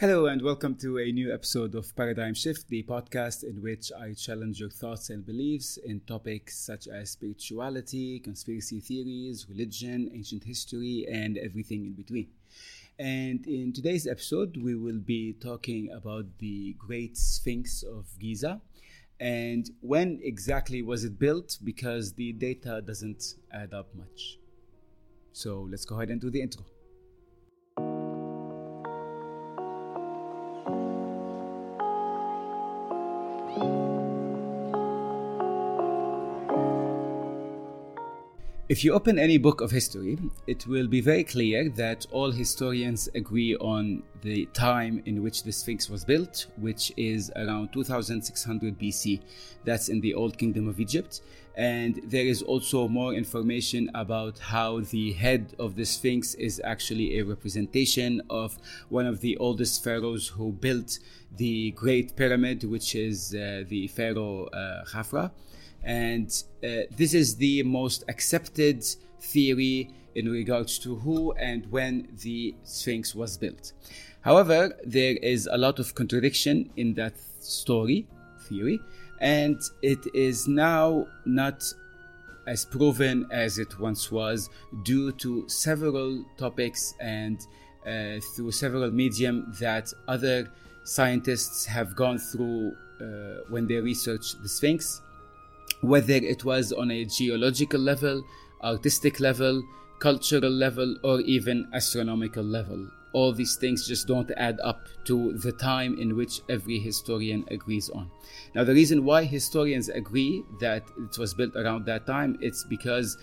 Hello and welcome to a new episode of Paradigm Shift, the podcast in which I challenge your thoughts and beliefs in topics such as spirituality, conspiracy theories, religion, ancient history, and everything in between. And in today's episode, we will be talking about the Great Sphinx of Giza and when exactly was it built, because the data doesn't add up much. So let's go ahead and do the intro. If you open any book of history, it will be very clear that all historians agree on the time in which the Sphinx was built, which is around 2600 BC. That's in the Old Kingdom of Egypt. And there is also more information about how the head of the Sphinx is actually a representation of one of the oldest pharaohs who built the Great Pyramid, which is the pharaoh Khafra. And this is the most accepted theory in regards to who and when the Sphinx was built. However, there is a lot of contradiction in that theory, and it is now not as proven as it once was due to several topics and through several medium that other scientists have gone through when they research the Sphinx. Whether it was on a geological level, artistic level, cultural level, or even astronomical level. All these things just don't add up to the time in which every historian agrees on. Now, the reason why historians agree that it was built around that time, it's because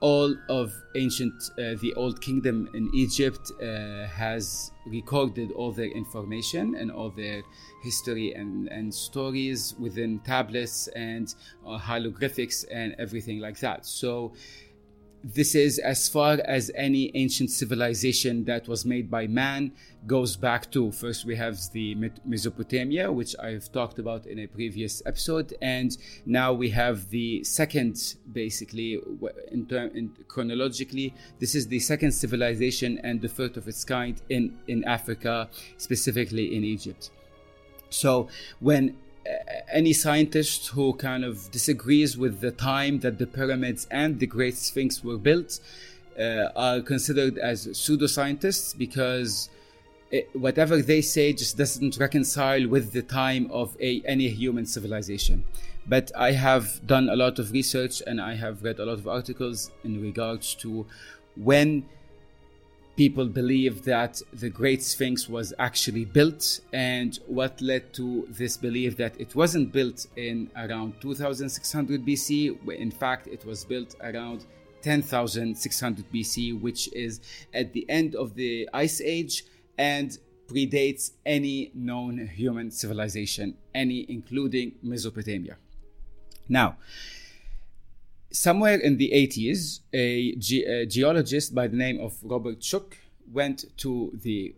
all of the Old Kingdom in Egypt has recorded all their information and all their history and stories within tablets and hieroglyphics and everything like that. So this is as far as any ancient civilization that was made by man goes back to. First, we have the Mesopotamia, which I've talked about in a previous episode, and now we have the second, basically, chronologically, this is the second civilization and the first of its kind in Africa, specifically in Egypt. So when any scientist who kind of disagrees with the time that the pyramids and the Great Sphinx were built are considered as pseudoscientists, because whatever they say just doesn't reconcile with the time of any human civilization. But I have done a lot of research and I have read a lot of articles in regards to when people believe that the Great Sphinx was actually built and what led to this belief that it wasn't built in around 2600 BC. In fact, it was built around 10,600 BC, which is at the end of the Ice Age and predates any known human civilization, including Mesopotamia. Now, somewhere in the 80s, a geologist by the name of Robert Chuck went to the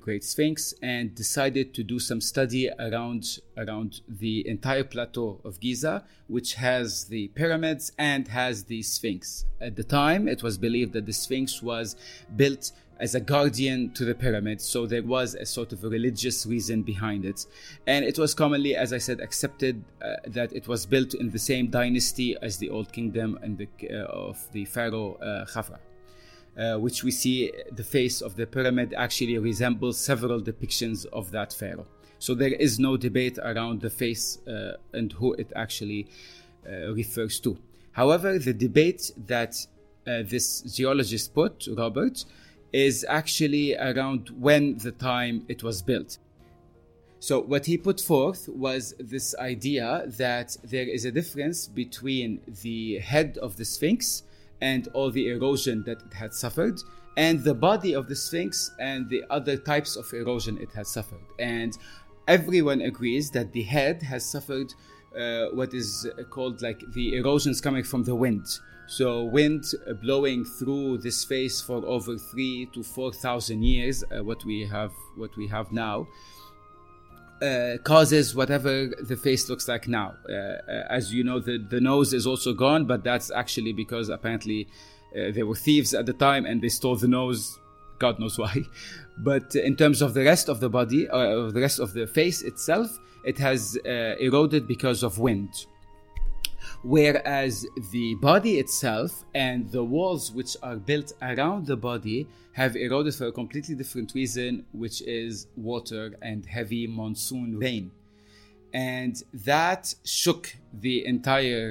Great Sphinx and decided to do some study around the entire plateau of Giza, which has the pyramids and has the Sphinx. At the time, it was believed that the Sphinx was built as a guardian to the pyramids, so there was a sort of a religious reason behind it. And it was commonly, as I said, accepted that it was built in the same dynasty as the Old Kingdom and of the pharaoh Khafra. Which we see the face of the pyramid actually resembles several depictions of that pharaoh. So there is no debate around the face and who it actually refers to. However, the debate that this geologist put, Robert, is actually around when the time it was built. So what he put forth was this idea that there is a difference between the head of the Sphinx and all the erosion that it had suffered, and the body of the Sphinx and the other types of erosion it has suffered. And everyone agrees that the head has suffered what is called like the erosions coming from the wind. So wind blowing through the space for over 3,000 to 4,000 years, what we have now, causes whatever the face looks like now. As you know, the nose is also gone, but that's actually because apparently there were thieves at the time and they stole the nose God knows why. But in terms of the rest of the body, the rest of the face itself, it has eroded because of wind. Whereas the body itself and the walls which are built around the body have eroded for a completely different reason, which is water and heavy monsoon rain. And that shook the entire,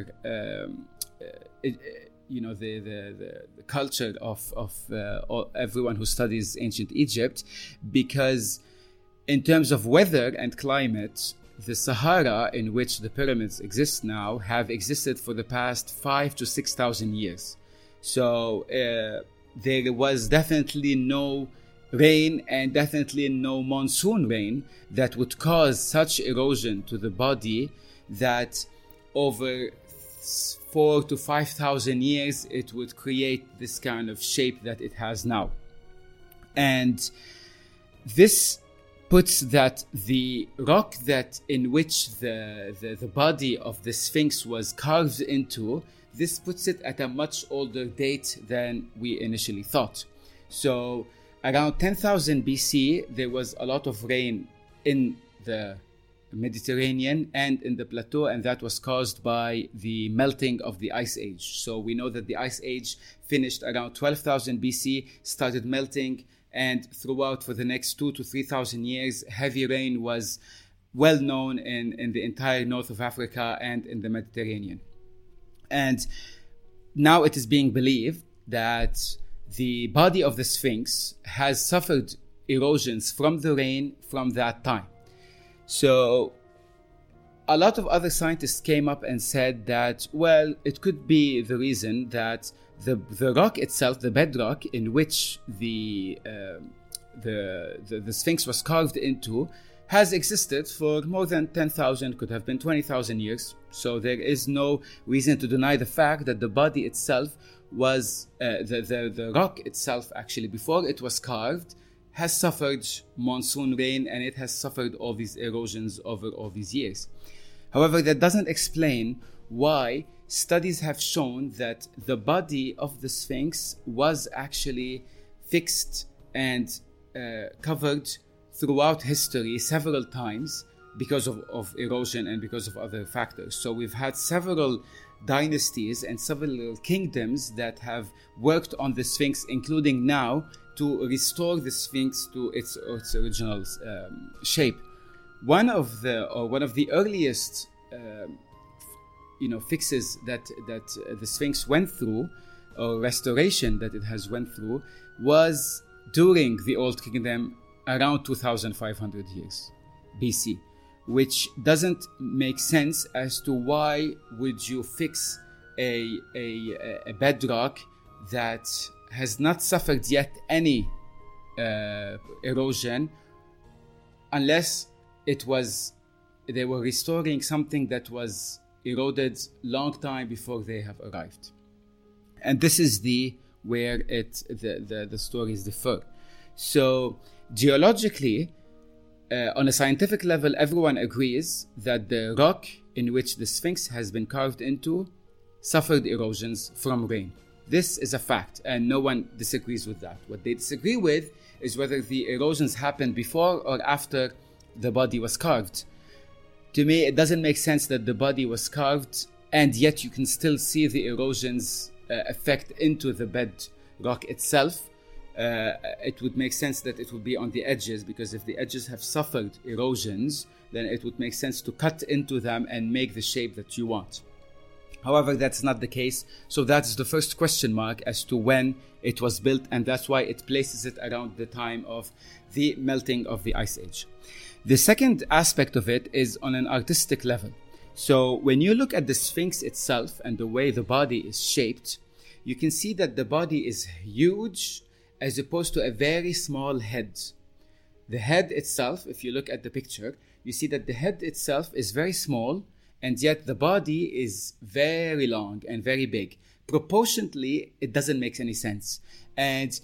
the culture of everyone who studies ancient Egypt, because in terms of weather and climate, the Sahara, in which the pyramids exist now, have existed for the past 5,000 to 6,000 years. So there was definitely no rain and definitely no monsoon rain that would cause such erosion to the body that over 4,000 to 5,000 years it would create this kind of shape that it has now. And this puts that the rock that in which the body of the Sphinx was carved into, this puts it at a much older date than we initially thought. So around 10,000 BC, there was a lot of rain in the Mediterranean and in the plateau, and that was caused by the melting of the Ice Age. So we know that the Ice Age finished around 12,000 BC, started melting, and throughout for the next 2,000 to 3,000 years, heavy rain was well known in the entire north of Africa and in the Mediterranean. And now it is being believed that the body of the Sphinx has suffered erosions from the rain from that time. So a lot of other scientists came up and said that, well, it could be the reason that the rock itself, the bedrock in which the Sphinx was carved into, has existed for more than 10,000, could have been 20,000 years. So there is no reason to deny the fact that the body itself was, the rock itself actually, before it was carved, has suffered monsoon rain, and it has suffered all these erosions over all these years. However, that doesn't explain why studies have shown that the body of the Sphinx was actually fixed and covered throughout history several times because of erosion and because of other factors. So we've had several dynasties and several kingdoms that have worked on the Sphinx, including now, to restore the Sphinx to its original shape. One of the earliest fixes that the Sphinx went through, or restoration that it has went through, was during the Old Kingdom around 2,500 years BC, which doesn't make sense as to why would you fix a bedrock that has not suffered yet any erosion, unless they were restoring something that was eroded long time before they have arrived. And this is where the stories differ. So geologically, on a scientific level, everyone agrees that the rock in which the Sphinx has been carved into suffered erosions from rain. This is a fact, and no one disagrees with that. What they disagree with is whether the erosions happened before or after the body was carved. To me, it doesn't make sense that the body was carved and yet you can still see the erosions effect into the bedrock itself. It would make sense that it would be on the edges, because if the edges have suffered erosions, then it would make sense to cut into them and make the shape that you want. However, that's not the case. So that's the first question mark as to when it was built, and that's why it places it around the time of the melting of the Ice Age. The second aspect of it is on an artistic level. So when you look at the Sphinx itself and the way the body is shaped, you can see that the body is huge as opposed to a very small head. The head itself, if you look at the picture, you see that the head itself is very small, and yet the body is very long and very big. Proportionally, it doesn't make any sense. And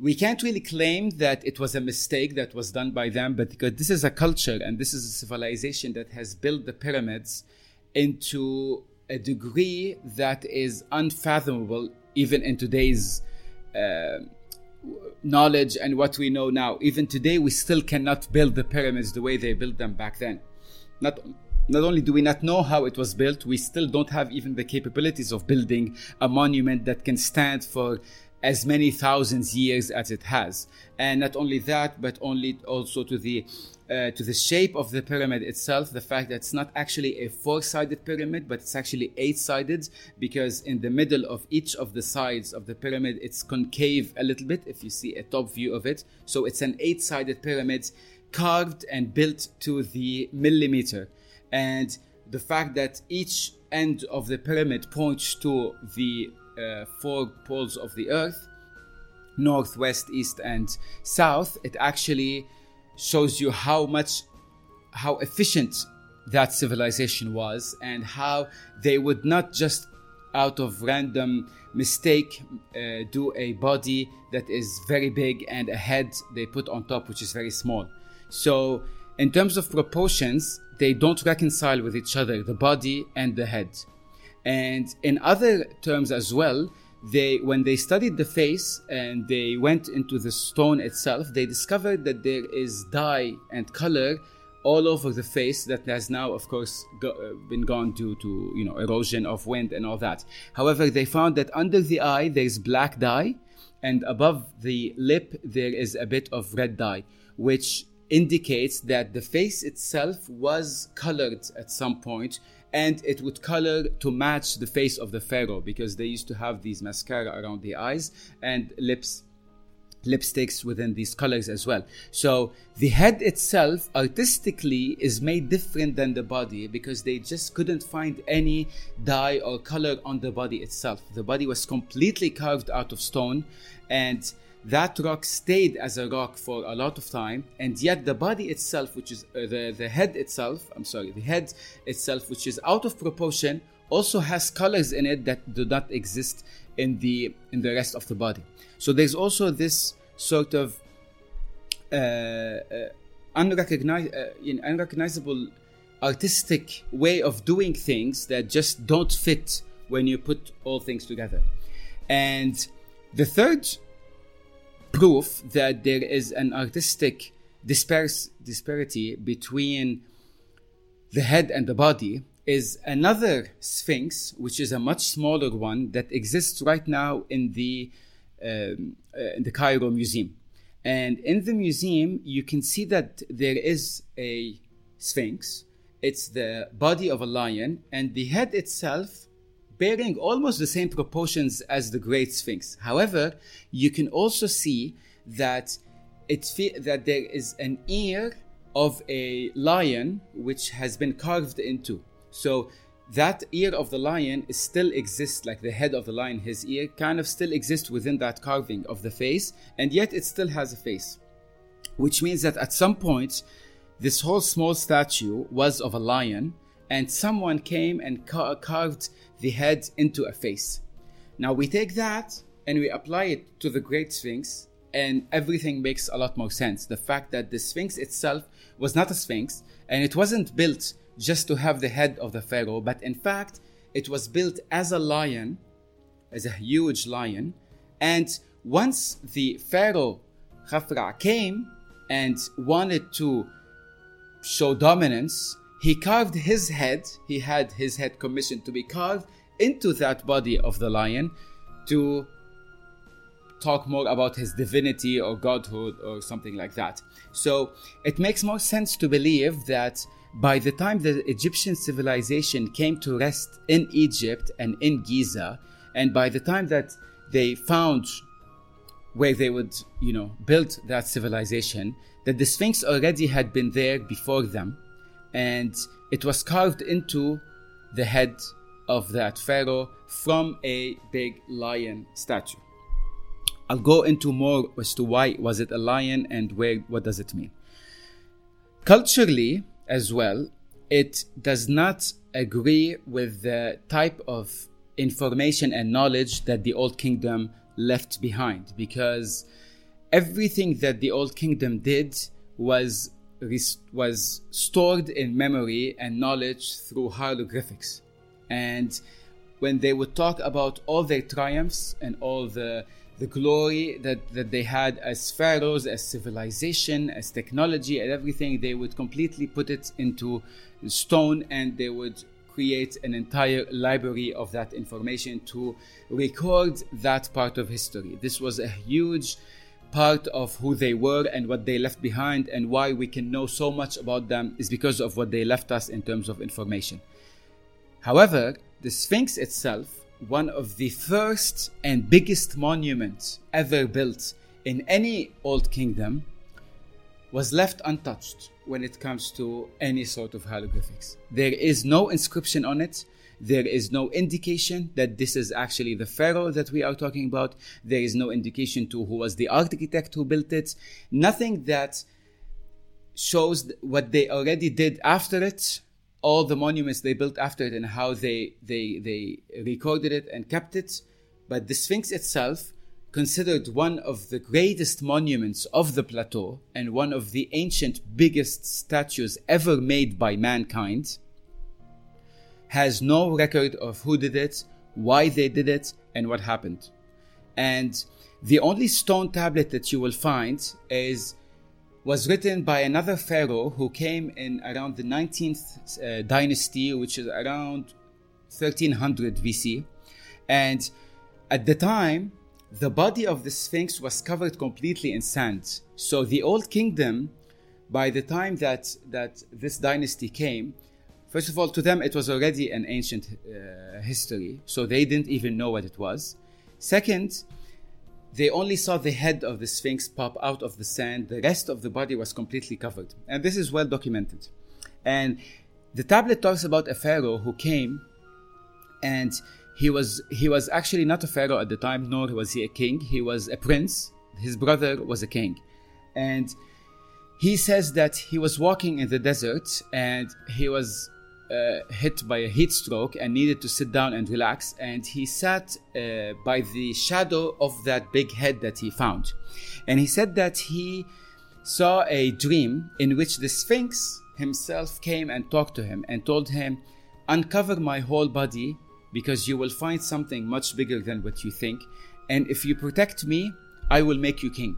we can't really claim that it was a mistake that was done by them, but because this is a culture and this is a civilization that has built the pyramids into a degree that is unfathomable even in today's knowledge and what we know now. Even today, we still cannot build the pyramids the way they built them back then. Not only do we not know how it was built, we still don't have even the capabilities of building a monument that can stand for as many thousands years as it has. And not only that, but only also to the shape of the pyramid itself, the fact that it's not actually a four-sided pyramid, but it's actually eight-sided, because in the middle of each of the sides of the pyramid, it's concave a little bit, if you see a top view of it. So it's an eight-sided pyramid, carved and built to the millimeter. And the fact that each end of the pyramid points to the four poles of the earth, north, west, east, and south, it actually shows you how efficient that civilization was, and how they would not just out of random mistake do a body that is very big and a head they put on top which is very small. So in terms of proportions, they don't reconcile with each other, the body and the head. And in other terms as well, when they studied the face and they went into the stone itself, they discovered that there is dye and color all over the face that has now, of course, been gone due to erosion of wind and all that. However, they found that under the eye there is black dye, and above the lip there is a bit of red dye, which indicates that the face itself was colored at some point, and it would color to match the face of the pharaoh, because they used to have these mascara around the eyes and lipsticks within these colors as well. So the head itself artistically is made different than the body, because they just couldn't find any dye or color on the body itself. The body was completely carved out of stone, and that rock stayed as a rock for a lot of time, and yet the body itself, which is the head itself, which is out of proportion, also has colors in it that do not exist in the rest of the body. So there's also this sort of unrecognizable artistic way of doing things that just don't fit when you put all things together. And the third proof that there is an artistic disparity between the head and the body is another sphinx, which is a much smaller one that exists right now in the Cairo Museum. And in the museum, you can see that there is a sphinx. It's the body of a lion, and the head itself bearing almost the same proportions as the Great Sphinx. However, you can also see that that there is an ear of a lion which has been carved into. So that ear of the lion still exists, like the head of the lion, his ear kind of still exists within that carving of the face, and yet it still has a face, which means that at some point, this whole small statue was of a lion, and someone came and carved the head into a face. Now we take that and we apply it to the Great Sphinx, and everything makes a lot more sense. The fact that the Sphinx itself was not a Sphinx, and it wasn't built just to have the head of the pharaoh, but in fact it was built as a lion, as a huge lion. And once the pharaoh Khafra came and wanted to show dominance, he carved his head, he had his head commissioned to be carved into that body of the lion to talk more about his divinity or godhood or something like that. So it makes more sense to believe that by the time the Egyptian civilization came to rest in Egypt and in Giza, and by the time that they found where they would, build that civilization, that the Sphinx already had been there before them. And it was carved into the head of that pharaoh from a big lion statue. I'll go into more as to why was it a lion and what does it mean. Culturally as well, it does not agree with the type of information and knowledge that the Old Kingdom left behind, because everything that the Old Kingdom did was stored in memory and knowledge through hieroglyphics. And when they would talk about all their triumphs and all the the glory that they had as pharaohs, as civilization, as technology, and everything, they would completely put it into stone, and they would create an entire library of that information to record that part of history. This was a huge part of who they were and what they left behind, and why we can know so much about them is because of what they left us in terms of information. However, the Sphinx itself, one of the first and biggest monuments ever built in any old kingdom, was left untouched when it comes to any sort of hieroglyphics. There is no inscription on it. There is no indication that this is actually the pharaoh that we are talking about. There is no indication to who was the architect who built it. Nothing that shows what they already did after it, all the monuments they built after it, and how they recorded it and kept it. But the Sphinx itself, considered one of the greatest monuments of the plateau and one of the ancient biggest statues ever made by mankind, has no record of who did it, why they did it, and what happened. And the only stone tablet that you will find was written by another pharaoh who came in around the 19th dynasty, which is around 1300 BC. And at the time, the body of the Sphinx was covered completely in sand. So the old kingdom, by the time that this dynasty came, first of all, to them, it was already an ancient history, so they didn't even know what it was. Second, they only saw the head of the Sphinx pop out of the sand. The rest of the body was completely covered. And this is well documented. And the tablet talks about a pharaoh who came, and he was actually not a pharaoh at the time, nor was he a king. He was a prince. His brother was a king. And he says that he was walking in the desert, and he was hit by a heat stroke and needed to sit down and relax, and he sat by the shadow of that big head that he found. And he said that he saw a dream in which the Sphinx himself came and talked to him and told him, "Uncover my whole body, because you will find something much bigger than what you think, and if you protect me, I will make you king."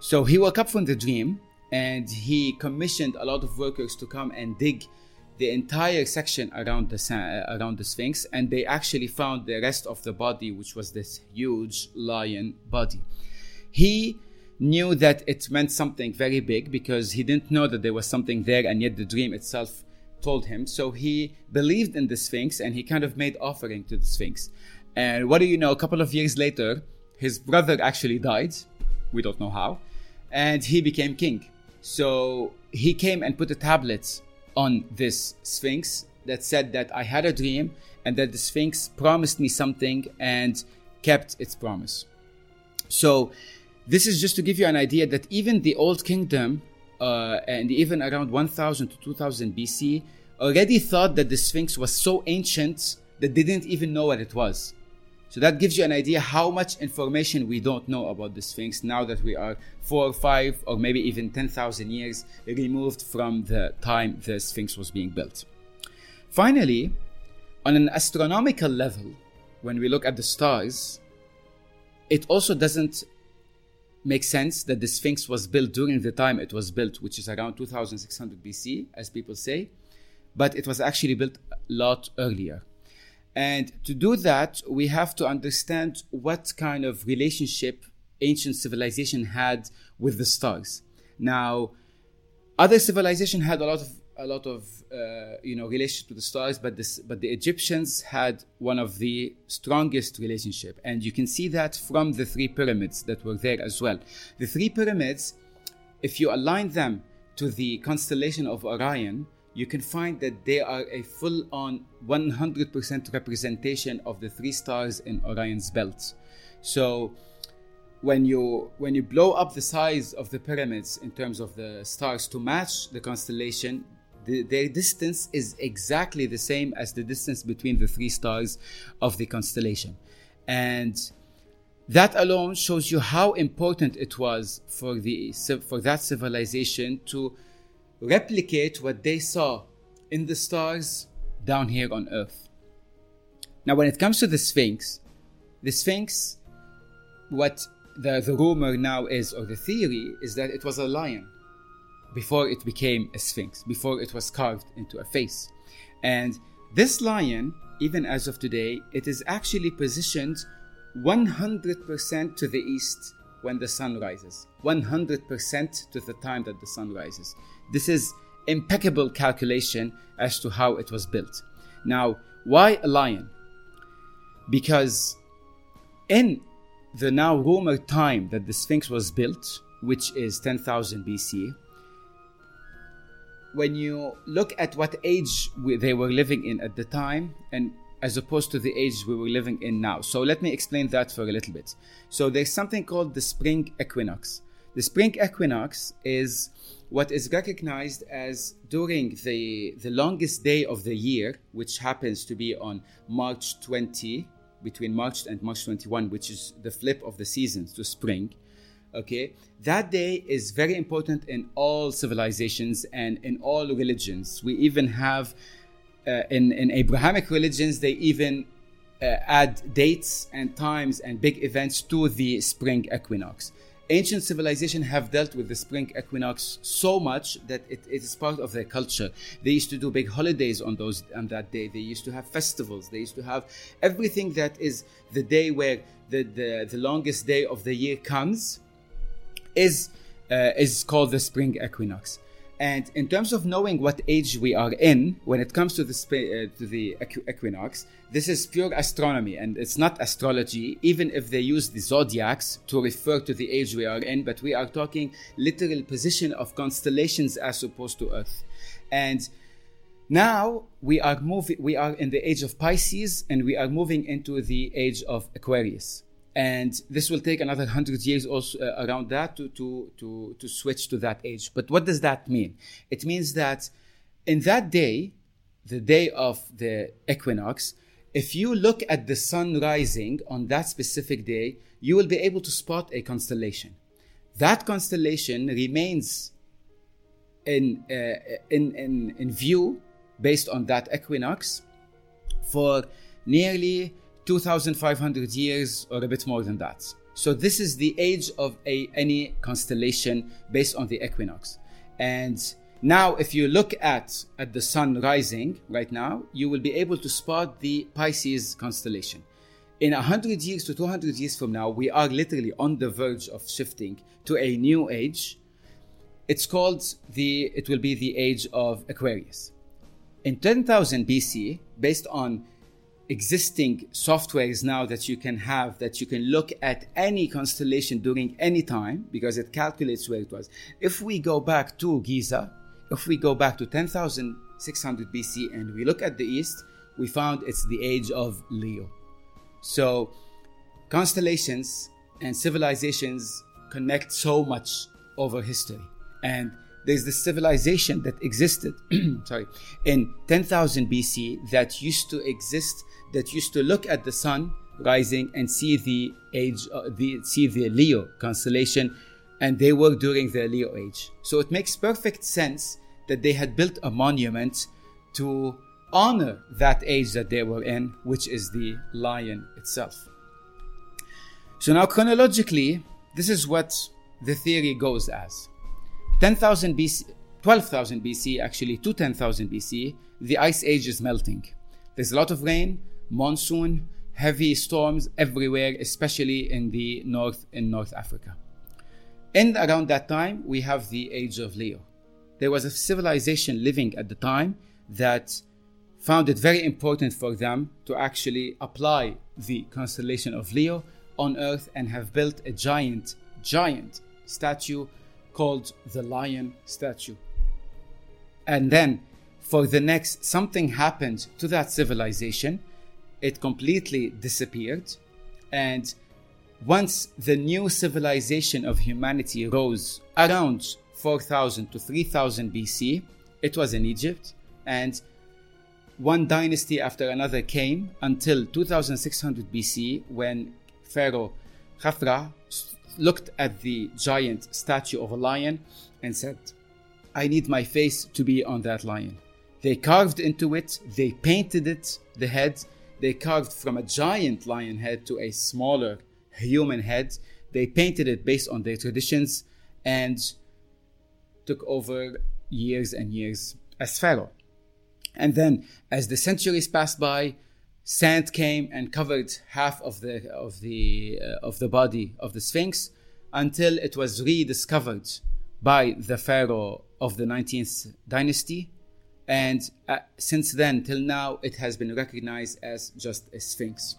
So he woke up from the dream, and he commissioned a lot of workers to come and dig the entire section around the Sphinx, and they actually found the rest of the body, which was this huge lion body. He knew that it meant something very big, because he didn't know that there was something there, and yet the dream itself told him. So he believed in the Sphinx, and he kind of made offering to the Sphinx. And what do you know, a couple of years later, his brother actually died. We don't know how. And he became king. So he came and put a tablet on this Sphinx that said that I had a dream and that the Sphinx promised me something and kept its promise. So this is just to give you an idea that even the old kingdom and even around 1000 to 2000 BC already thought that the Sphinx was so ancient that they didn't even know what it was. So that gives you an idea how much information we don't know about the Sphinx now that we are 4 or 5 or maybe even 10,000 years removed from the time the Sphinx was being built. Finally, on an astronomical level, when we look at the stars, it also doesn't make sense that the Sphinx was built during the time it was built, which is around 2600 BC, as people say, but it was actually built a lot earlier. And to do that, we have to understand what kind of relationship ancient civilization had with the stars. Now, other civilization had a lot of relationship to the stars, but the Egyptians had one of the strongest relationship, and you can see that from the 3 pyramids that were there as well. The 3 pyramids, if you align them to the constellation of Orion, you can find that they are a full-on 100% representation of the 3 stars in Orion's belt. So when you blow up the size of the pyramids in terms of the stars to match the constellation, their distance is exactly the same as the distance between the 3 stars of the constellation. And that alone shows you how important it was for that civilization to replicate what they saw in the stars down here on Earth. Now, when it comes to the Sphinx what the rumor now is, or the theory, is that it was a lion before it became a sphinx, before it was carved into a face. And this lion, even as of today, it is actually positioned 100% to the east when the sun rises, 100% to the time that the sun rises. This is impeccable calculation as to how it was built. Now, why a lion? Because in the now rumored time that the Sphinx was built, which is 10,000 BC, when you look at what age they were living in at the time, and as opposed to the age we were living in now. So let me explain that for a little bit. So there's something called the spring equinox. The spring equinox is what is recognized as during the longest day of the year, which happens to be on March 20, between March and March 21, which is the flip of the seasons to spring. Okay, that day is very important in all civilizations and in all religions. We even have in Abrahamic religions, they even add dates and times and big events to the spring equinox. Ancient civilization have dealt with the spring equinox so much that it is part of their culture. They used to do big holidays on that day. They used to have festivals. They used to have everything that is the day where the longest day of the year comes is called the spring equinox. And in terms of knowing what age we are in when it comes to the equinox, this is pure astronomy and it's not astrology, even if they use the zodiacs to refer to the age we are in, but we are talking literal position of constellations as opposed to Earth. And now we are in the age of Pisces and we are moving into the age of Aquarius. And this will take another 100 years also around that to switch to that age. But what does that mean? It means that in that day, the day of the equinox, if you look at the sun rising on that specific day, you will be able to spot a constellation. That constellation remains in view based on that equinox for nearly 2,500 years or a bit more than that. So this is the age of any constellation based on the equinox. And now if you look at the sun rising right now, you will be able to spot the Pisces constellation. In 100 years to 200 years from now, we are literally on the verge of shifting to a new age. It's called it will be the age of Aquarius. In 10,000 BC, based on existing softwares now that you can look at any constellation during any time because it calculates where it was. If we go back to Giza, if we go back to 10,600 BC and we look at the east, we found it's the age of Leo. So constellations and civilizations connect so much over history. And there's this civilization that existed in 10,000 BC that used to exist, that used to look at the sun rising and see the Leo constellation, and they were during the Leo age. So it makes perfect sense that they had built a monument to honor that age that they were in, which is the lion itself. So now chronologically, this is what the theory goes as. 10,000 BC, 12,000 BC, actually to 10,000 BC, the ice age is melting. There's a lot of rain, monsoon, heavy storms everywhere, especially in the north, in North Africa. And around that time, we have the age of Leo. There was a civilization living at the time that found it very important for them to actually apply the constellation of Leo on Earth and have built a giant statue called the lion statue. And then for the next, something happened to that civilization. It completely disappeared. And once the new civilization of humanity rose around 4,000 to 3,000 BC, it was in Egypt. And one dynasty after another came until 2,600 BC when Pharaoh Khafra looked at the giant statue of a lion and said, I need my face to be on that lion. They carved into it, they painted it, the head, they carved from a giant lion head to a smaller human head. They painted it based on their traditions and took over years and years as pharaoh. And then as the centuries passed by, sand came and covered half of the body of the Sphinx until it was rediscovered by the pharaoh of the 19th dynasty. And since then till now, it has been recognized as just a Sphinx.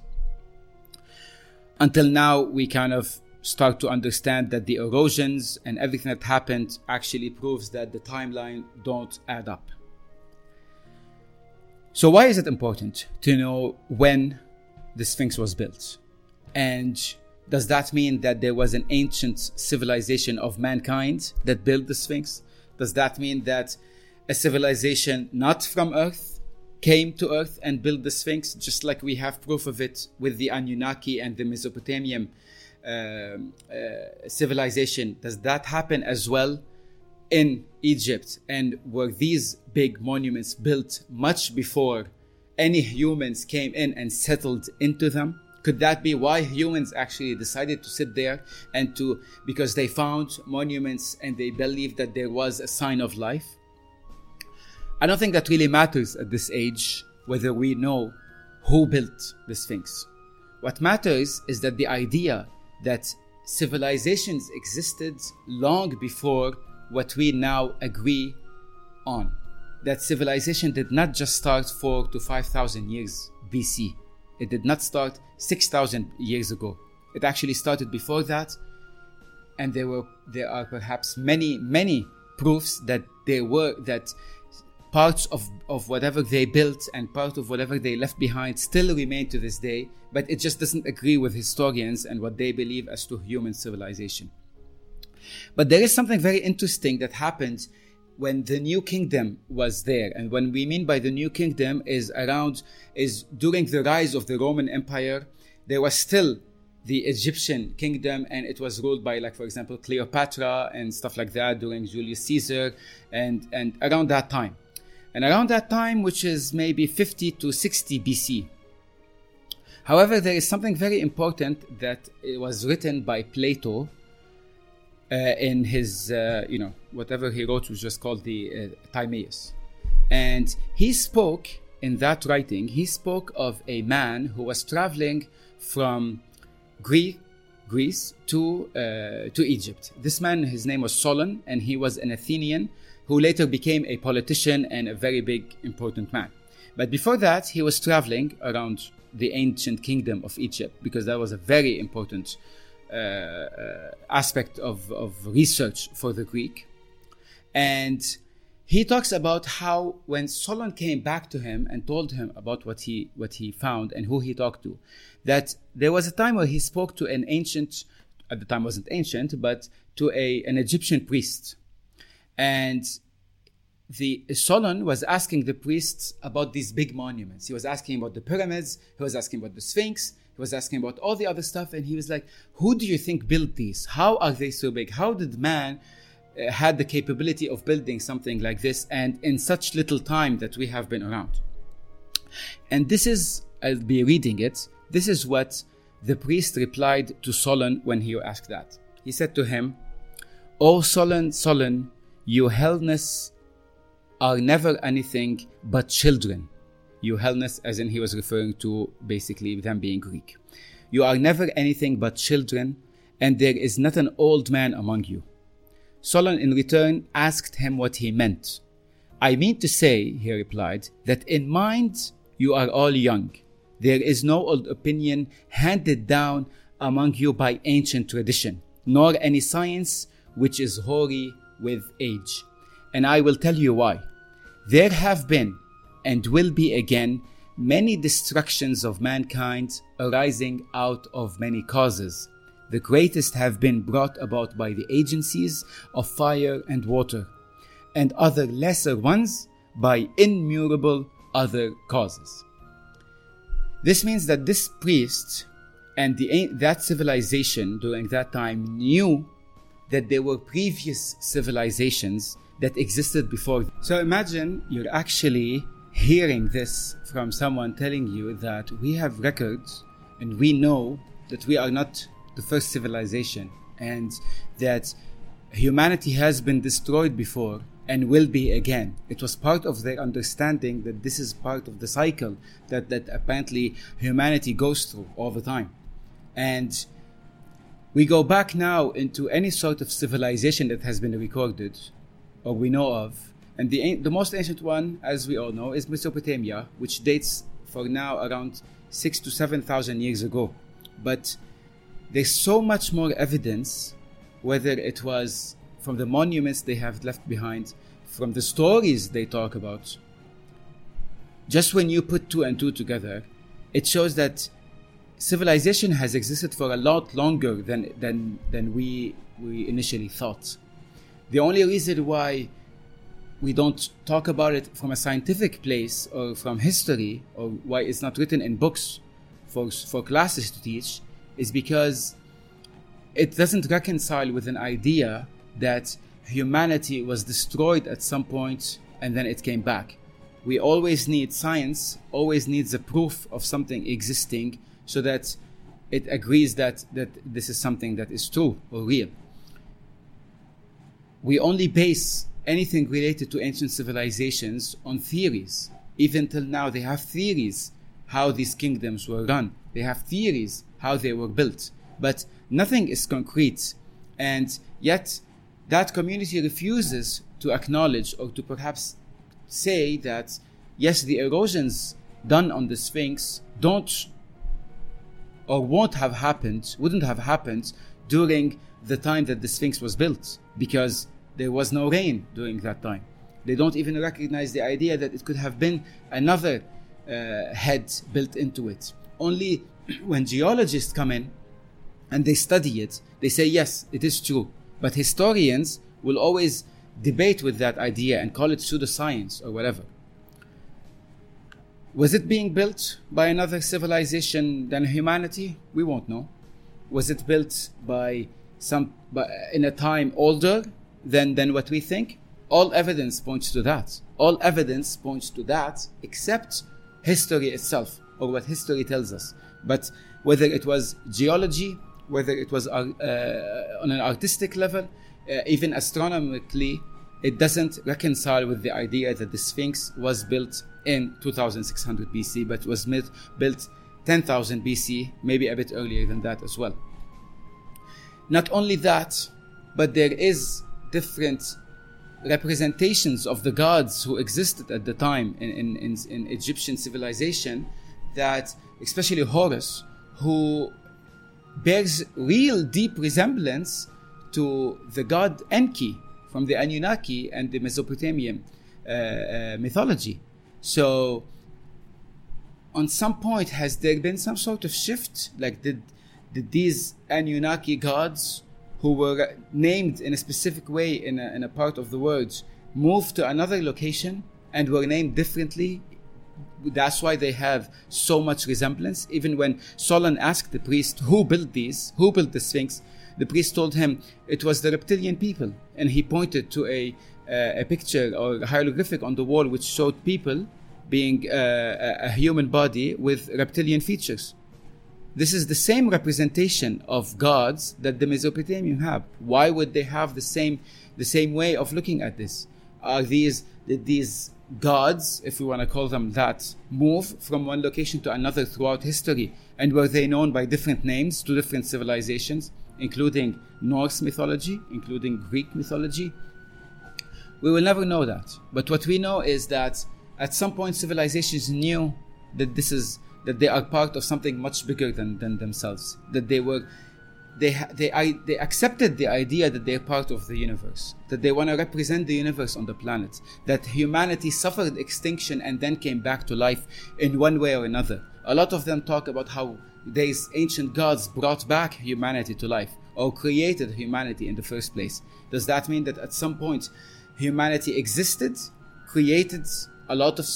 Until now, we kind of start to understand that the erosions and everything that happened actually proves that the timeline don't add up. So why is it important to know when the Sphinx was built? And does that mean that there was an ancient civilization of mankind that built the Sphinx? Does that mean that a civilization not from Earth came to Earth and built the Sphinx, just like we have proof of it with the Anunnaki and the Mesopotamian civilization? Does that happen as well in Egypt? And were these big monuments built much before any humans came in and settled into them? Could that be why humans actually decided to sit there and to, because they found monuments and they believed that there was a sign of life? I don't think that really matters at this age, whether we know who built the Sphinx. What matters is that the idea that civilizations existed long before what we now agree on. That civilization did not just start 4 to 5,000 years BC. It did not start 6,000 years ago. It actually started before that. And there are perhaps many, many proofs that parts of whatever they built and part of whatever they left behind still remain to this day, but it just doesn't agree with historians and what they believe as to human civilization. But there is something very interesting that happened when the New Kingdom was there. And when we mean by the New Kingdom is during the rise of the Roman Empire. There was still the Egyptian kingdom, and it was ruled by, like, for example, Cleopatra and stuff like that during Julius Caesar and around that time. And around that time, which is maybe 50 to 60 BC. However, there is something very important that it was written by Plato in his, whatever he wrote was just called the Timaeus. And he spoke, in that writing, he spoke of a man who was traveling from Greece to Egypt. This man, his name was Solon, and he was an Athenian who later became a politician and a very big, important man. But before that, he was traveling around the ancient kingdom of Egypt, because that was a very important aspect of research for the Greek. And he talks about how when Solon came back to him and told him about what he found and who he talked to, that there was a time where he spoke to an ancient, at the time wasn't ancient, but to an Egyptian priest. And Solon was asking the priests about these big monuments. He was asking about the pyramids. He was asking about the Sphinx. He was asking about all the other stuff. And he was like, who do you think built these? How are they so big? How did man had the capability of building something like this and in such little time that we have been around? And this is, I'll be reading it. This is what the priest replied to Solon when he asked that. He said to him, "O Solon, Solon, you Hellenists are never anything but children." You Hellenists, as in he was referring to basically them being Greek. "You are never anything but children, and there is not an old man among you." Solon in return asked him what he meant. "I mean to say," he replied, "that in mind you are all young. There is no old opinion handed down among you by ancient tradition, nor any science which is hoary with age. And I will tell you why. There have been, and will be again, many destructions of mankind arising out of many causes. The greatest have been brought about by the agencies of fire and water, and other lesser ones by innumerable other causes." This means that this priest and that civilization during that time knew that there were previous civilizations that existed before. So imagine you're actually hearing this from someone telling you that we have records and we know that we are not the first civilization, and that humanity has been destroyed before and will be again. It was part of their understanding that this is part of the cycle that apparently humanity goes through all the time. And we go back now into any sort of civilization that has been recorded or we know of. And the most ancient one, as we all know, is Mesopotamia, which dates for now around 6,000 to 7,000 years ago. But there's so much more evidence, whether it was from the monuments they have left behind, from the stories they talk about. Just when you put two and two together, it shows that civilization has existed for a lot longer than we initially thought. The only reason why we don't talk about it from a scientific place or from history, or why it's not written in books for classes to teach, is because it doesn't reconcile with an idea that humanity was destroyed at some point and then it came back. We always need science, always needs a proof of something existing so that it agrees that this is something that is true or real. We only base anything related to ancient civilizations on theories. Even till now, they have theories how these kingdoms were run. They have theories how they were built. But nothing is concrete. And yet, that community refuses to acknowledge or to perhaps say that, yes, the erosions done on the Sphinx don't or won't have happened, wouldn't have happened during the time that the Sphinx was built, because there was no rain during that time. They don't even recognize the idea that it could have been another head built into it. Only when geologists come in and they study it, they say, yes, it is true. But historians will always debate with that idea and call it pseudoscience or whatever. Was it being built by another civilization than humanity? We won't know. Was it built in a time older than what we think? All evidence points to that. All evidence points to that, except history itself, or what history tells us. But whether it was geology, whether it was on an artistic level, even astronomically, it doesn't reconcile with the idea that the Sphinx was built in 2600 BC, but was built 10,000 BC, maybe a bit earlier than that as well. Not only that, but there is different representations of the gods who existed at the time in Egyptian civilization, that especially Horus, who bears real deep resemblance to the god Enki from the Anunnaki and the Mesopotamian mythology. So, on some point, has there been some sort of shift? Like, did these Anunnaki gods, who were named in a specific way in a part of the world, move to another location and were named differently? That's why they have so much resemblance. Even when Solon asked the priest, who built the Sphinx? The priest told him it was the reptilian people. And he pointed to a picture or a hieroglyphic on the wall which showed people being a human body with reptilian features. This is the same representation of gods that the Mesopotamians have. Why would they have the same way of looking at this? Did these gods, if we want to call them that, move from one location to another throughout history? And were they known by different names to different civilizations, including Norse mythology, including Greek mythology? We will never know that. But what we know is that at some point civilizations knew that they are part of something much bigger than themselves. That they accepted the idea that they are part of the universe, that they want to represent the universe on the planet, that humanity suffered extinction and then came back to life in one way or another. A lot of them talk about how these ancient gods brought back humanity to life or created humanity in the first place. Does that mean that at some point humanity existed, created a lot of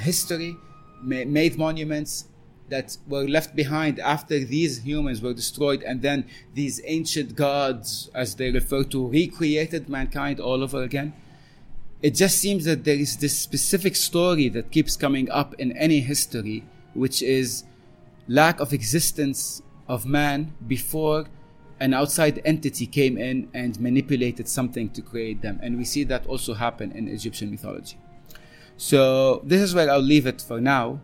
history, made monuments that were left behind after these humans were destroyed, and then these ancient gods, as they refer to, recreated mankind all over again? It just seems that there is this specific story that keeps coming up in any history, which is lack of existence of man before an outside entity came in and manipulated something to create them. And we see that also happen in Egyptian mythology. So this is where I'll leave it for now.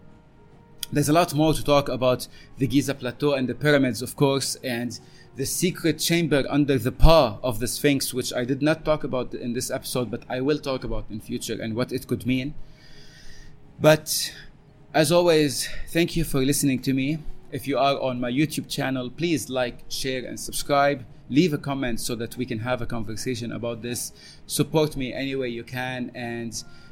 There's a lot more to talk about the Giza Plateau and the pyramids, of course, and the secret chamber under the paw of the Sphinx, which I did not talk about in this episode, but I will talk about in future and what it could mean. But as always, thank you for listening to me. If you are on my YouTube channel, please like, share, and subscribe. Leave a comment so that we can have a conversation about this. Support me any way you can. And